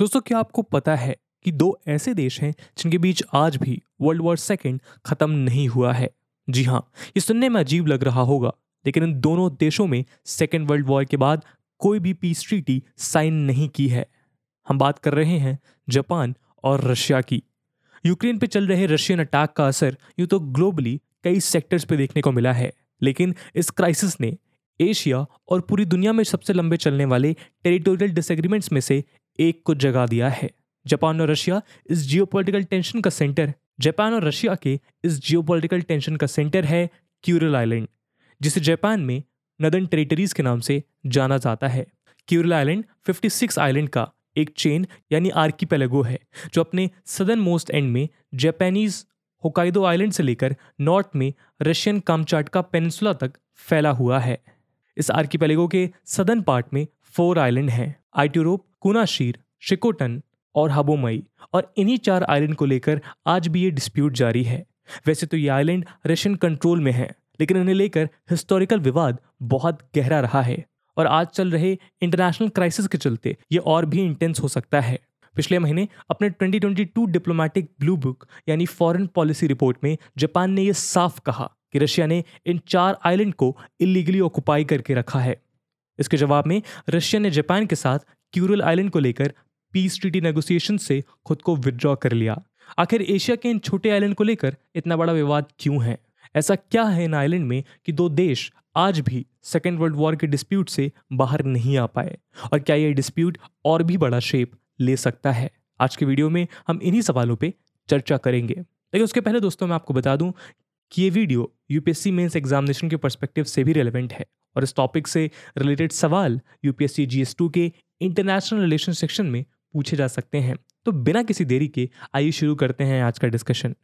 दोस्तों, क्या आपको पता है कि दो ऐसे देश हैं जिनके बीच आज भी वर्ल्ड वॉर सेकेंड खत्म नहीं हुआ है। जी हाँ, ये सुनने में अजीब लग रहा होगा, लेकिन इन दोनों देशों में सेकेंड वर्ल्ड वॉर के बाद कोई भी पीस ट्रीटी साइन नहीं की है। हम बात कर रहे हैं जापान और रशिया की। यूक्रेन पे चल रहे रशियन अटैक का असर यूँ तो ग्लोबली कई सेक्टर्स पे देखने को मिला है, लेकिन इस क्राइसिस ने एशिया और पूरी दुनिया में सबसे लंबे चलने वाले टेरिटोरियल डिसएग्रीमेंट्स में से एक को जगह दिया है। जापान और रशिया इस जियोपॉलिटिकल टेंशन का सेंटर है क्यूरिल आइलैंड, जिसे जापान में नदर्न टेरिटरीज के नाम से जाना जाता है। क्यूरिल आइलैंड 56 आइलैंड का एक चेन यानी आर्कीपेलागो है, जो अपने सदर्न मोस्ट एंड में जापानीज होकाइडो आइलैंड से लेकर नॉर्थ में रशियन कामचाटका पेनिनसुला तक फैला हुआ है। इस आर्कीपेलागो के सदर्न पार्ट में 4 आइलैंड हैं, आइट्यूरोप, कुनाशीर, शिकोटन और हाबोमई, और इन्हीं 4 आइलैंड को लेकर आज भी ये डिस्प्यूट जारी है। वैसे तो ये आइलैंड रशियन कंट्रोल में है, लेकिन इन्हें लेकर हिस्टोरिकल विवाद बहुत गहरा रहा है, और आज चल रहे इंटरनेशनल क्राइसिस के चलते ये और भी इंटेंस हो सकता है। पिछले महीने अपने 2022 डिप्लोमेटिक ब्लू बुक यानी फॉरेन पॉलिसी रिपोर्ट में जापान ने यह साफ कहा कि रशिया ने इन 4 आइलैंड को इलीगली ऑक्युपाई करके रखा है। इसके जवाब में रशिया ने जापान के साथ क्यूरिल आइलैंड को लेकर पीस ट्रीटी नेगोशिएशन से खुद को विथड्रॉ कर लिया। आखिर एशिया के इन छोटे आइलैंड को लेकर इतना बड़ा विवाद क्यों है? ऐसा क्या है इन आइलैंड में कि दो देश आज भी सेकेंड वर्ल्ड वॉर के डिस्प्यूट से बाहर नहीं आ पाए, और क्या यह डिस्प्यूट और भी बड़ा शेप ले सकता है? आज के वीडियो में हम इन्हीं सवालों पे चर्चा करेंगे। लेकिन उसके पहले दोस्तों, मैं आपको बता दूं कि ये वीडियो यूपीएससी मेंस एग्जामिनेशन के पर्सपेक्टिव से भी रेलेवेंट है, और इस टॉपिक से रिलेटेड सवाल यूपीएससी जीएस2 के इंटरनेशनल रिलेशन सेक्शन में पूछे जा सकते हैं। तो बिना किसी देरी के आइए शुरू करते हैं आज का डिस्कशन।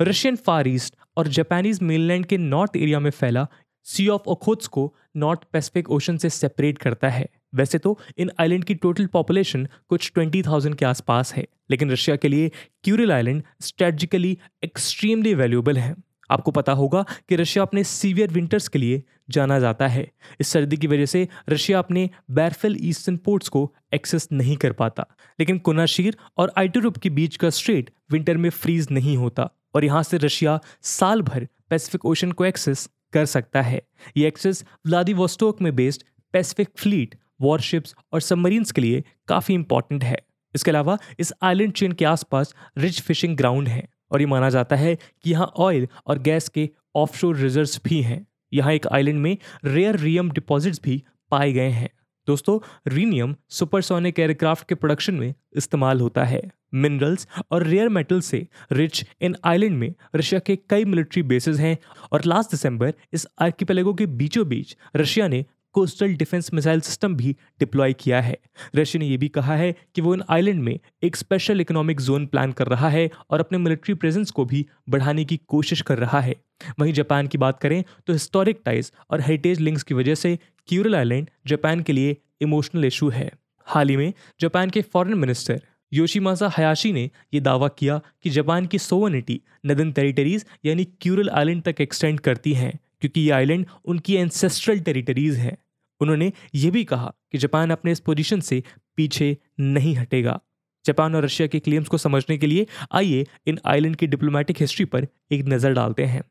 रशियन फार ईस्ट और जापानीज मेनलैंड के नॉर्थ एरिया में फैला सी ऑफ ओखोत्स्क को नॉर्थ पैसिफिक ओशन से सेपरेट करता है। वैसे तो इन आइलैंड की टोटल पॉपुलेशन कुछ 20,000 के आसपास है, लेकिन रशिया के लिए Kuril island strategically extremely valuable है। आपको पता होगा कि रशिया अपने सीवियर विंटर्स के लिए जाना जाता है। इस सर्दी की वजह से रशिया अपने बैरफिल ईस्टर्न पोर्ट्स को एक्सेस नहीं कर पाता, लेकिन कुनाशीर और आइट्यूरोप के बीच का स्ट्रेट विंटर में फ्रीज नहीं होता, और यहाँ से रशिया साल भर पैसिफिक ओशन को एक्सेस कर सकता है। ये एक्सेस व्लादिवोस्टोक में बेस्ड पैसिफिक फ्लीट, वॉरशिप्स और सबमरीन्स के लिए काफ़ी इंपॉर्टेंट है। इसके अलावा इस आइलैंड चेन के आसपास रिच फिशिंग ग्राउंड है, और ये माना जाता है कि यहाँ ऑयल और गैस के ऑफशोर रिजर्व्स भी हैं। यहाँ एक आइलैंड में रेयर रियम डिपॉजिट्स भी पाए गए हैं। दोस्तों, रीनियम सुपरसोनिक एयरक्राफ्ट के प्रोडक्शन में इस्तेमाल होता है। मिनरल्स और रेयर मेटल से रिच इन आइलैंड में रशिया के कई मिलिट्री बेसेस हैं, और लास्ट दिसंबर इस आर्किपेलागो के बीचों बीच रशिया ने कोस्टल डिफेंस मिसाइल सिस्टम भी डिप्लॉय किया है। रशिया ने यह भी कहा है कि वो इन आइलैंड में एक स्पेशल इकोनॉमिक जोन प्लान कर रहा है और अपने मिलिट्री प्रेजेंस को भी बढ़ाने की कोशिश कर रहा है। वहीं जापान की बात करें तो हिस्टोरिक टाइज और हेरिटेज लिंक्स की वजह से क्यूरिल आइलैंड जापान के लिए इमोशनल इशू है। हाल ही में जापान के फॉरेन मिनिस्टर योशीमासा हयाशी ने यह दावा किया कि जापान की सोवरेनिटी नदर्न टेरिटरीज यानी क्यूरिल आइलैंड तक एक्सटेंड करती हैं, क्योंकि ये आइलैंड उनकी एंसेस्ट्रल टेरिटरीज हैं। उन्होंने ये भी कहा कि जापान अपने इस पोजीशन से पीछे नहीं हटेगा। जापान और रशिया के क्लेम्स को समझने के लिए आइए इन आइलैंड की डिप्लोमेटिक हिस्ट्री पर एक नज़र डालते हैं।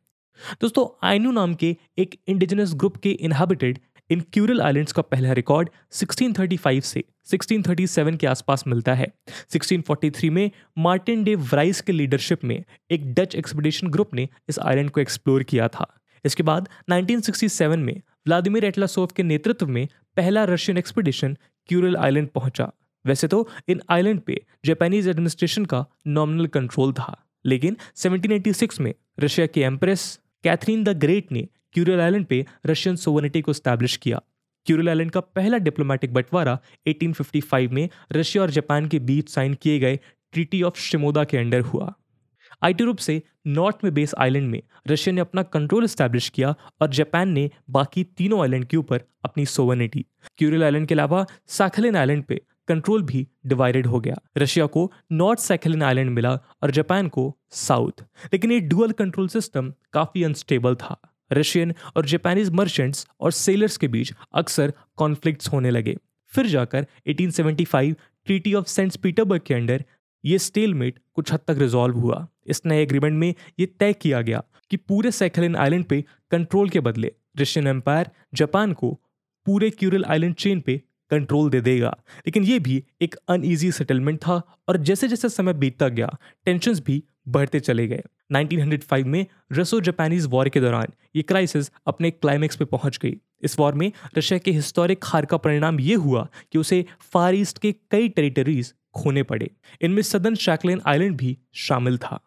दोस्तों, आइनू नाम के एक इंडिजिनस ग्रुप के इनहैबिटेड इन क्यूरिल आइलैंड्स का पहला रिकॉर्ड 1635 से 1637 के आसपास मिलता है। 1643 में मार्टिन डे व्राइस के लीडरशिप में एक डच एक्सपीडिशन ग्रुप ने इस आइलैंड को एक्सप्लोर किया था। इसके बाद 1967 में व्लादिमीर एटलासोव के नेतृत्व में पहला रशियन एक्सपीडिशन क्यूरिल आइलैंड पहुंचा। वैसे तो इन आइलैंड पे जापानीज एडमिनिस्ट्रेशन का नॉमिनल कंट्रोल था, लेकिन 1786 में रशिया की एम्प्रेस कैथरीन द ग्रेट ने क्यूरिल आइलैंड पे रशियन सोवरेनिटी को स्टैब्लिश किया। क्यूरिल आइलैंड का पहला डिप्लोमेटिक बंटवारा 1855 में रशिया और जापान के बीच साइन किए गए ट्रीटी ऑफ शिमोदा के अंडर हुआ। आइट्यूरोप से नॉर्थ में बेस आइलैंड में रशिया ने अपना कंट्रोल स्टैब्लिश किया, और जापान ने बाकी तीनों आइलैंड के ऊपर अपनी सोवरेनिटी, क्यूरिल आइलैंड के अलावा साखलिन आइलैंड पे कंट्रोल भी डिवाइडेड हो गया। रशिया को नॉर्थ साखलिन आइलैंड मिला और जापान को साउथ, लेकिन ये डुअल कंट्रोल सिस्टम काफ़ी अनस्टेबल था। रशियन और जापानीज मर्चेंट्स और सेलर्स के बीच अक्सर कॉन्फ्लिक्ट्स होने लगे। फिर जाकर 1875 ट्रीटी ऑफ सेंट पीटरबर्ग के अंडर ये स्टेलमेट कुछ हद तक रिजॉल्व हुआ। इस नए एग्रीमेंट में ये तय किया गया कि पूरे सैखलिन आइलैंड पे कंट्रोल के बदले रशियन एम्पायर जापान को पूरे क्यूरल आइलैंड चेन पे कंट्रोल दे देगा। लेकिन ये भी एक अनईजी सेटलमेंट था और जैसे जैसे समय बीतता गया टेंशंस भी बढ़ते चले गए। 1905 में रसो जापानीज वॉर के दौरान ये क्राइसिस अपने क्लाइमेक्स पे पहुंच गई। इस वॉर में रशिया के हिस्टोरिक हार का परिणाम ये हुआ कि उसे फार ईस्ट के कई टेरिटरीज खोने पड़े, इनमें सदर्न शैकलिन आइलैंड भी शामिल था।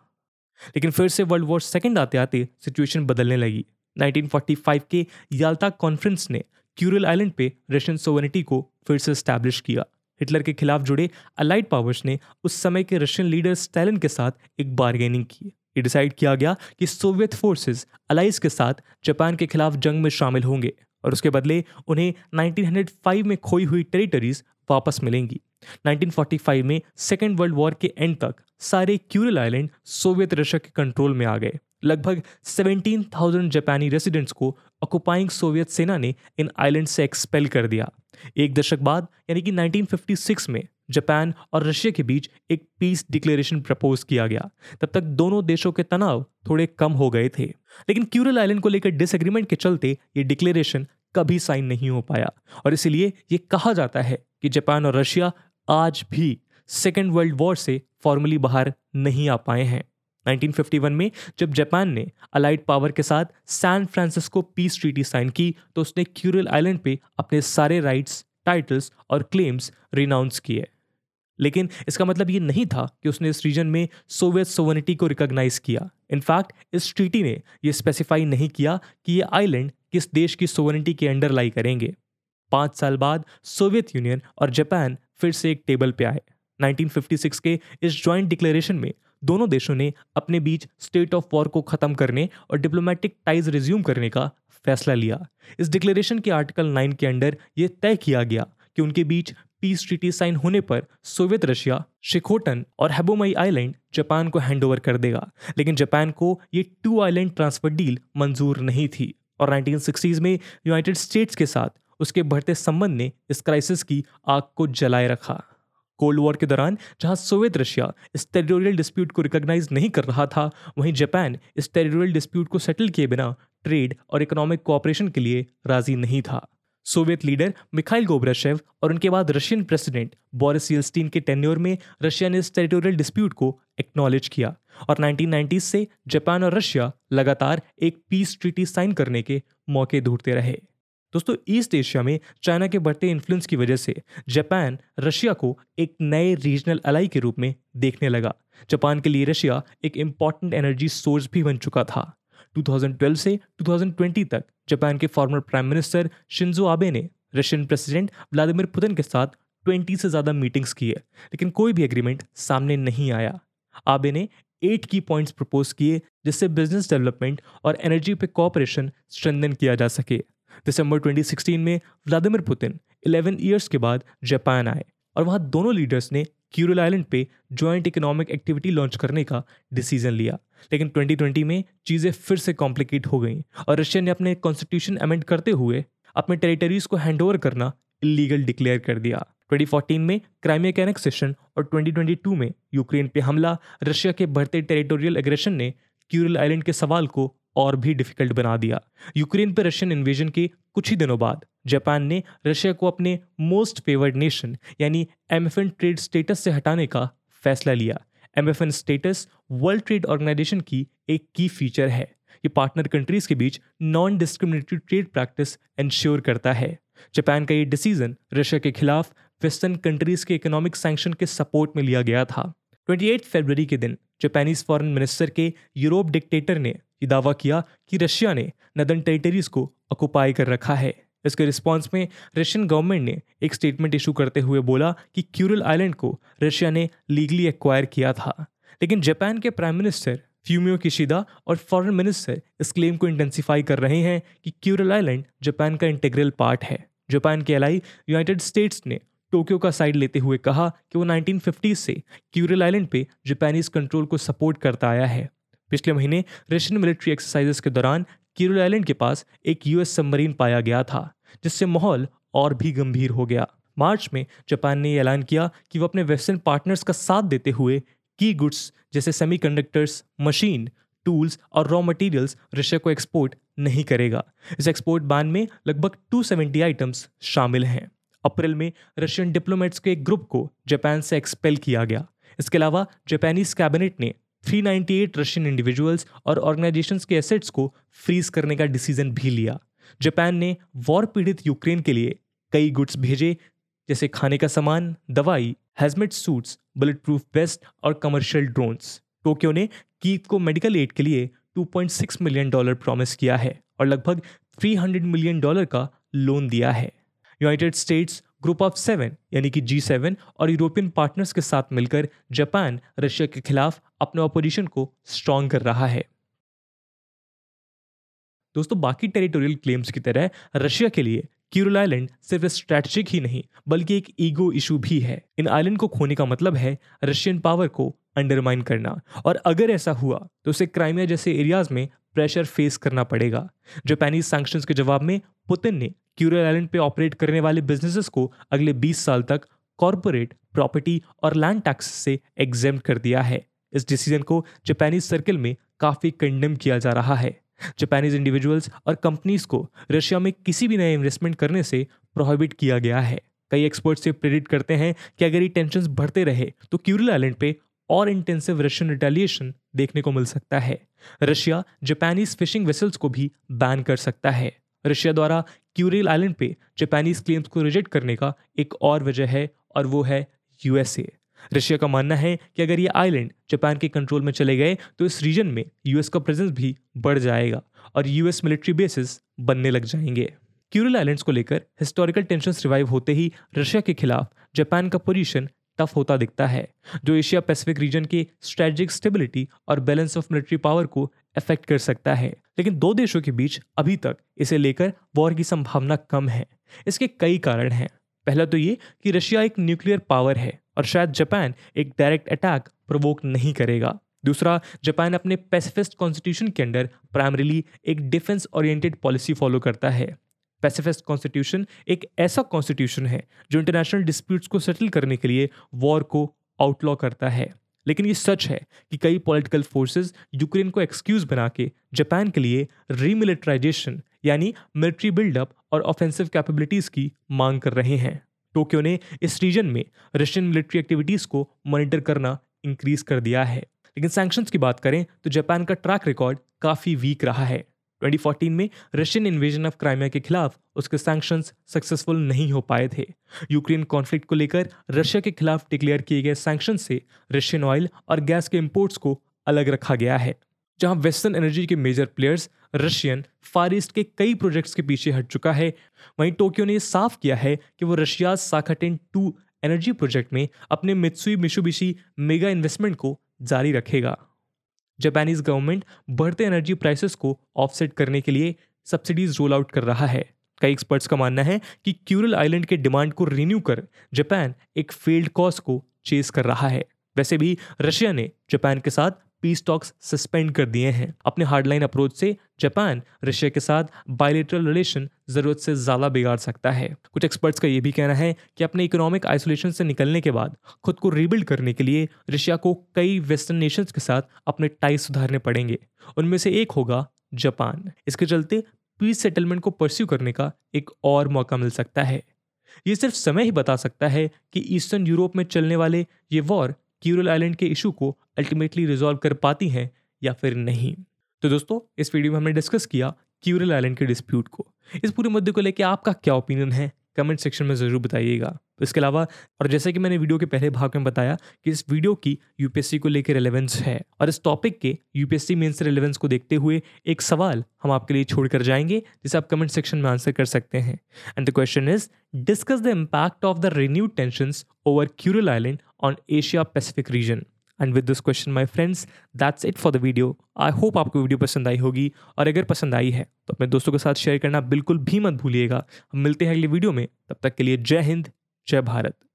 लेकिन फिर से वर्ल्ड वॉर सेकेंड आते आते सिचुएशन बदलने लगी। 1945 के याल्टा कॉन्फ्रेंस ने क्यूरल आइलैंड पे रशियन सोवरेनिटी को फिर से एस्टैब्लिश किया। हिटलर के खिलाफ जुड़े अलाइड पावर्स ने उस समय के रशियन लीडर स्टालिन के साथ एक बार्गेनिंग की। ये डिसाइड किया गया कि सोवियत फोर्सेस अलाइज के साथ जापान के खिलाफ जंग में शामिल होंगे और उसके बदले उन्हें 1905 में खोई हुई टेरिटरीज वापस मिलेंगी। 1945 में सेकेंड वर्ल्ड वॉर के एंड तक सारे क्यूरल आइलैंड सोवियत रशिया के कंट्रोल में आ गए। लगभग 17,000 जापानी रेसिडेंट्स को ऑक्युपाइंग सोवियत सेना ने इन आइलैंड से एक्सपेल कर दिया। एक दशक बाद यानी कि 1956 में जापान और रशिया के बीच एक पीस डिक्लेरेशन प्रपोज किया गया। तब तक दोनों देशों के तनाव थोड़े कम हो गए थे, लेकिन क्यूरल आइलैंड को लेकर डिसएग्रीमेंट के चलते ये डिक्लेरेशन कभी साइन नहीं हो पाया और इसलिए ये कहा जाता है कि जापान और रशिया आज भी सेकेंड वर्ल्ड वॉर से फॉर्मली बाहर नहीं आ पाए हैं। 1951 में जब जापान ने अलाइड पावर के साथ San Francisco peace treaty sign की तो उसने क्यूरल आइलैंड पे अपने सारे राइट्स, टाइटल्स और क्लेम्स रिनाउंस किए। लेकिन इसका मतलब ये नहीं था कि उसने इस रीजन में सोवियत सोवरेनिटी को रिकॉग्नाइज किया। इनफैक्ट इस ट्रीटी ने ये स्पेसिफाई नहीं किया कि ये आइलैंड किस देश की सोवरेनिटी के अंडर लाई करेंगे। 5 साल बाद सोवियत यूनियन और जापान फिर से एक टेबल पे आए। 1956 के इस जॉइंट डिक्लेरेशन में दोनों देशों ने अपने बीच स्टेट ऑफ वॉर को खत्म करने और डिप्लोमेटिक टाइज रिज्यूम करने का फैसला लिया। इस डिक्लेरेशन के आर्टिकल 9 के अंडर ये तय किया गया कि उनके बीच पीस ट्रीटी साइन होने पर सोवियत रशिया शिकोटन और हैबोमाई आइलैंड जापान को हैंडओवर कर देगा। लेकिन जापान को ये 2 आइलैंड ट्रांसफर डील मंजूर नहीं थी और 1960s में यूनाइटेड स्टेट्स के साथ उसके बढ़ते संबंध ने इस क्राइसिस की आग को जलाए रखा। कोल्ड वॉर के दौरान जहां सोवियत रशिया इस टेरिटोरियल डिस्प्यूट को रिकॉग्नाइज नहीं कर रहा था, वहीं जापान इस टेरिटोरियल डिस्प्यूट को सेटल किए बिना ट्रेड और इकोनॉमिक कोऑपरेशन के लिए राजी नहीं था। सोवियत लीडर मिखाइल गोब्राशेव और उनके बाद रशियन प्रेसिडेंट बोरिस येल्त्सिन के टेन्योर में रशिया ने इस टेरिटोरियल डिस्प्यूट को एक्नॉलेज किया और 1990s से जापान और रशिया लगातार एक पीस ट्रीटी साइन करने के मौके ढूंढते रहे। दोस्तों, ईस्ट एशिया में चाइना के बढ़ते इन्फ्लुएंस की वजह से जापान रशिया को एक नए रीजनल अलाई के रूप में देखने लगा। जापान के लिए रशिया एक इम्पॉर्टेंट एनर्जी सोर्स भी बन चुका था। 2012 से 2020 तक जापान के former prime minister Shinzo Abe ने रशियन प्रेसिडेंट व्लादिमीर पुतिन के साथ 20 से ज़्यादा मीटिंग्स किए, लेकिन कोई भी एग्रीमेंट सामने नहीं आया। आबे ने 8 की पॉइंट्स प्रपोज किए जिससे बिजनेस डेवलपमेंट और एनर्जी पे कोऑपरेशन स्ट्रेंथन किया जा सके। दिसंबर 2016 में व्लादिमीर पुतिन 11 ईयर्स के बाद जापान आए और वहाँ दोनों लीडर्स ने क्यूरल आइलैंड पे जॉइंट इकोनॉमिक एक्टिविटी लॉन्च करने का डिसीजन लिया। लेकिन 2020 में चीज़ें फिर से कॉम्प्लिकेट हो गईं और रशिया ने अपने कॉन्स्टिट्यूशन अमेंड करते हुए अपने टेरिटरीज को हैंडओवर करना इलीगल डिक्लेयर कर दिया। 2014 में क्राइमिया के एनेक्सेशन और 2022 में यूक्रेन पे हमला रशिया के बढ़ते टेरिटोरियल एग्रेशन ने क्यूरल आइलैंड के सवाल को और भी डिफिकल्ट बना दिया। यूक्रेन पर रशियन इन्वेजन के कुछ ही दिनों बाद जापान ने रशिया को अपने मोस्ट फेवर्ड नेशन यानी एमएफएन ट्रेड स्टेटस से हटाने का फैसला लिया। MFN status world trade organisation की एक की फीचर है। ये पार्टनर कंट्रीज के बीच non discriminatory trade practice ensure करता है। जापान का ये डिसीजन रशिया के खिलाफ वेस्टर्न कंट्रीज के इकोनॉमिक सैंक्शन के सपोर्ट में लिया गया था। 28 फरवरी के दिन जापानीज फॉरेन मिनिस्टर के यूरोप डिक्टेटर ने ये दावा किया कि रशिया ने नदर्न टेरिटरीज को ऑक्युपाई कर रखा है। इसके रिस्पांस में रशियन गवर्नमेंट ने एक स्टेटमेंट इशू करते हुए बोला कि क्यूरल आइलैंड को रशिया ने लीगली एक्वायर किया था। लेकिन जापान के प्राइम मिनिस्टर फ्यूमियो किशिदा और फॉरेन मिनिस्टर इस क्लेम को इंटेंसिफाई कर रहे हैं कि क्यूरल आइलैंड जापान का इंटीग्रल पार्ट है। जापान के एलाई यूनाइटेड स्टेट्स ने टोक्यो का साइड लेते हुए कहा कि वो 1950 से क्यूरल आइलैंड पे जापानीज कंट्रोल को सपोर्ट करता आया है। पिछले महीने रशियन मिलिट्री एक्सरसाइजेस के दौरान क्यूरल आइलैंड के पास एक यूएस सबमरीन पाया गया था जिससे माहौल और भी गंभीर हो गया। मार्च में जापान ने यह ऐलान किया कि वह अपने वेस्टर्न पार्टनर्स का साथ देते हुए की गुड्स जैसे सेमीकंडक्टर्स, मशीन, टूल्स और रॉ मटेरियल्स रशिया को एक्सपोर्ट नहीं करेगा। इस एक्सपोर्ट बैन में लगभग 270 आइटम्स शामिल हैं। अप्रैल में रशियन डिप्लोमेट्स के एक ग्रुप को जापान से एक्सपेल किया गया। इसके अलावा जापानीज कैबिनेट ने 398 रशियन इंडिविजुअल्स और ऑर्गेनाइजेशंस के एसेट्स को फ्रीज करने का डिसीजन भी लिया। जापान ने वॉर पीड़ित यूक्रेन के लिए कई गुड्स भेजे, जैसे खाने का सामान, दवाई, hazmat suits, bullet proof vest और कमर्शियल ड्रोन्स। टोक्यो ने कीव को मेडिकल एड के लिए $2.6 मिलियन प्रॉमिस किया है और लगभग $300 मिलियन का लोन दिया है। यूनाइटेड स्टेट्स, ग्रुप ऑफ 7 यानी कि G7 और यूरोपियन पार्टनर्स के साथ मिलकर जापान रशिया के खिलाफ अपने ऑपोजिशन को स्ट्रॉन्ग कर रहा है। दोस्तों, बाकी टेरिटोरियल क्लेम्स की तरह रशिया के लिए कुरिल आइलैंड सिर्फ स्ट्रैटेजिक ही नहीं बल्कि एक ईगो इशू भी है। इन आइलैंड को खोने का मतलब है रशियन पावर को अंडरमाइन करना, और अगर ऐसा हुआ तो उसे क्राइमिया जैसे एरियाज में प्रेशर फेस करना पड़ेगा। जापानी सैंक्शंस के जवाब में पुतिन ने कुरिल आइलैंड पे ऑपरेट करने वाले बिजनेसेस को अगले 20 साल तक कॉर्पोरेट, प्रॉपर्टी और लैंड टैक्स से एग्जेम्प्ट कर दिया है। इस डिसीजन को जापानी सर्कल में काफी कंडेम किया जा रहा है। जापानीज इंडिविजुअल्स और कंपनीज को रशिया में किसी भी नए इन्वेस्टमेंट करने से प्रोहिबिट किया गया है। कई एक्सपर्ट्स ये प्रेडिक्ट करते हैं कि अगर ये टेंशंस बढ़ते रहे तो कुरिल आइलैंड पे और इंटेंसिव रशियन रिटेलिएशन देखने को मिल सकता है। रशिया जापानीज फिशिंग वेसल्स को भी बैन कर सकता है। रशिया द्वारा कुरिल आइलैंड पे जापानीज क्लेम्स को रिजेक्ट करने का एक और वजह है, और वो है यूएसए। रशिया का मानना है कि अगर ये आइलैंड जापान के कंट्रोल में चले गए तो इस रीजन में यूएस का प्रेजेंस भी बढ़ जाएगा और यूएस मिलिट्री बेसिस बनने लग जाएंगे। कुरिल आइलैंड्स को लेकर हिस्टोरिकल टेंशंस रिवाइव होते ही रशिया के खिलाफ जापान का पोजीशन टफ होता दिखता है, जो एशिया पैसिफिक रीजन के स्ट्रेटेजिक स्टेबिलिटी और बैलेंस ऑफ मिलिट्री पावर को अफेक्ट कर सकता है। लेकिन दो देशों के बीच अभी तक इसे लेकर वॉर की संभावना कम है। इसके कई कारण हैं। पहला तो ये कि रशिया एक न्यूक्लियर पावर है और शायद जापान एक डायरेक्ट अटैक प्रोवोक नहीं करेगा। दूसरा, जापान अपने पैसिफिस्ट कॉन्स्टिट्यूशन के अंदर प्राइमरीली एक डिफेंस ओरिएंटेड पॉलिसी फॉलो करता है। पैसिफिस्ट कॉन्स्टिट्यूशन एक ऐसा कॉन्स्टिट्यूशन है जो इंटरनेशनल डिस्प्यूट्स को सेटल करने के लिए वॉर को आउटलॉ करता है। लेकिन ये सच है कि कई पॉलिटिकल फोर्सेस यूक्रेन को एक्सक्यूज बना के जापान के लिए रीमिलिटराइजेशन यानी मिलिट्री बिल्डअप और ऑफेंसिव कैपेबिलिटीज की मांग कर रहे हैं। टोक्यो ने इस रीजन में रशियन मिलिट्री एक्टिविटीज को मॉनिटर करना इंक्रीज कर दिया है। लेकिन सैंक्शंस की बात करें तो जापान का ट्रैक रिकॉर्ड काफी वीक रहा है। 2014 में रशियन इन्वेजन ऑफ क्राइमिया के खिलाफ उसके सैंक्शंस सक्सेसफुल नहीं हो पाए थे। यूक्रेन कॉन्फ्लिक्ट को लेकर रशिया के खिलाफ डिक्लेयर किए गए सैंक्शन से रशियन ऑयल और गैस के इंपोर्ट्स को अलग रखा गया है। जहां वेस्टर्न एनर्जी के मेजर प्लेयर्स रशियन फार ईस्ट के कई प्रोजेक्ट्स के पीछे हट चुका है, वहीं टोक्यो ने साफ किया है कि वो रशिया साखलिन 2 एनर्जी प्रोजेक्ट में अपने मित्सुई मित्सुबिशी मेगा इन्वेस्टमेंट को जारी रखेगा। जापानीज गवर्नमेंट बढ़ते एनर्जी प्राइसेस को ऑफसेट करने के लिए सब्सिडीज रोल आउट कर रहा है। कई एक्सपर्ट्स का मानना है कि कुरिल आइलैंड के डिमांड को रिन्यू कर जापान एक फेल्ड कॉज को चेस कर रहा है। वैसे भी रशिया ने जापान के साथ पीस टॉक्स सस्पेंड कर दिए हैं। अपने हार्डलाइन अप्रोच से जापान रशिया के साथ बायलैटरल रिलेशन जरूरत से ज्यादा बिगाड़ सकता है। कुछ एक्सपर्ट्स का ये भी कहना है कि अपने इकोनॉमिक आइसोलेशन से निकलने के बाद खुद को रीबिल्ड करने के लिए रशिया को कई वेस्टर्न नेशंस के साथ अपने टाई सुधारने पड़ेंगे। उनमें से एक होगा जापान। इसके चलते पीस सेटलमेंट को परस्यू करने का एक और मौका मिल सकता है। ये सिर्फ समय ही बता सकता है कि ईस्टर्न यूरोप में चलने वाले ये वॉर कुरिल आइलैंड के इशू को अल्टीमेटली रिजॉल्व कर पाती हैं या फिर नहीं। तो दोस्तों, इस वीडियो में हमने डिस्कस किया कुरिल आइलैंड के डिस्प्यूट को। इस पूरे मुद्दे को लेकर आपका क्या ओपिनियन है, कमेंट सेक्शन में ज़रूर बताइएगा। इसके अलावा, और जैसे कि मैंने वीडियो के पहले भाग में बताया कि इस वीडियो की यूपीएससी को लेकर रिलेवेंस है, और इस टॉपिक के यूपीएससी मेंस रिलेवेंस को देखते हुए एक सवाल हम आपके लिए छोड़कर जाएंगे जिसे आप कमेंट सेक्शन में आंसर कर सकते हैं। And the question is, discuss the impact of the renewed tensions over Kuril island on Asia Pacific region. And with this question my friends, that's it for the video. I hope आपको video पसंद आई होगी, और अगर पसंद आई है तो अपने दोस्तों के साथ शेयर करना बिल्कुल भी मत भूलिएगा। हम मिलते हैं अगले वीडियो में, तब तक के लिए जय हिंद, जय भारत।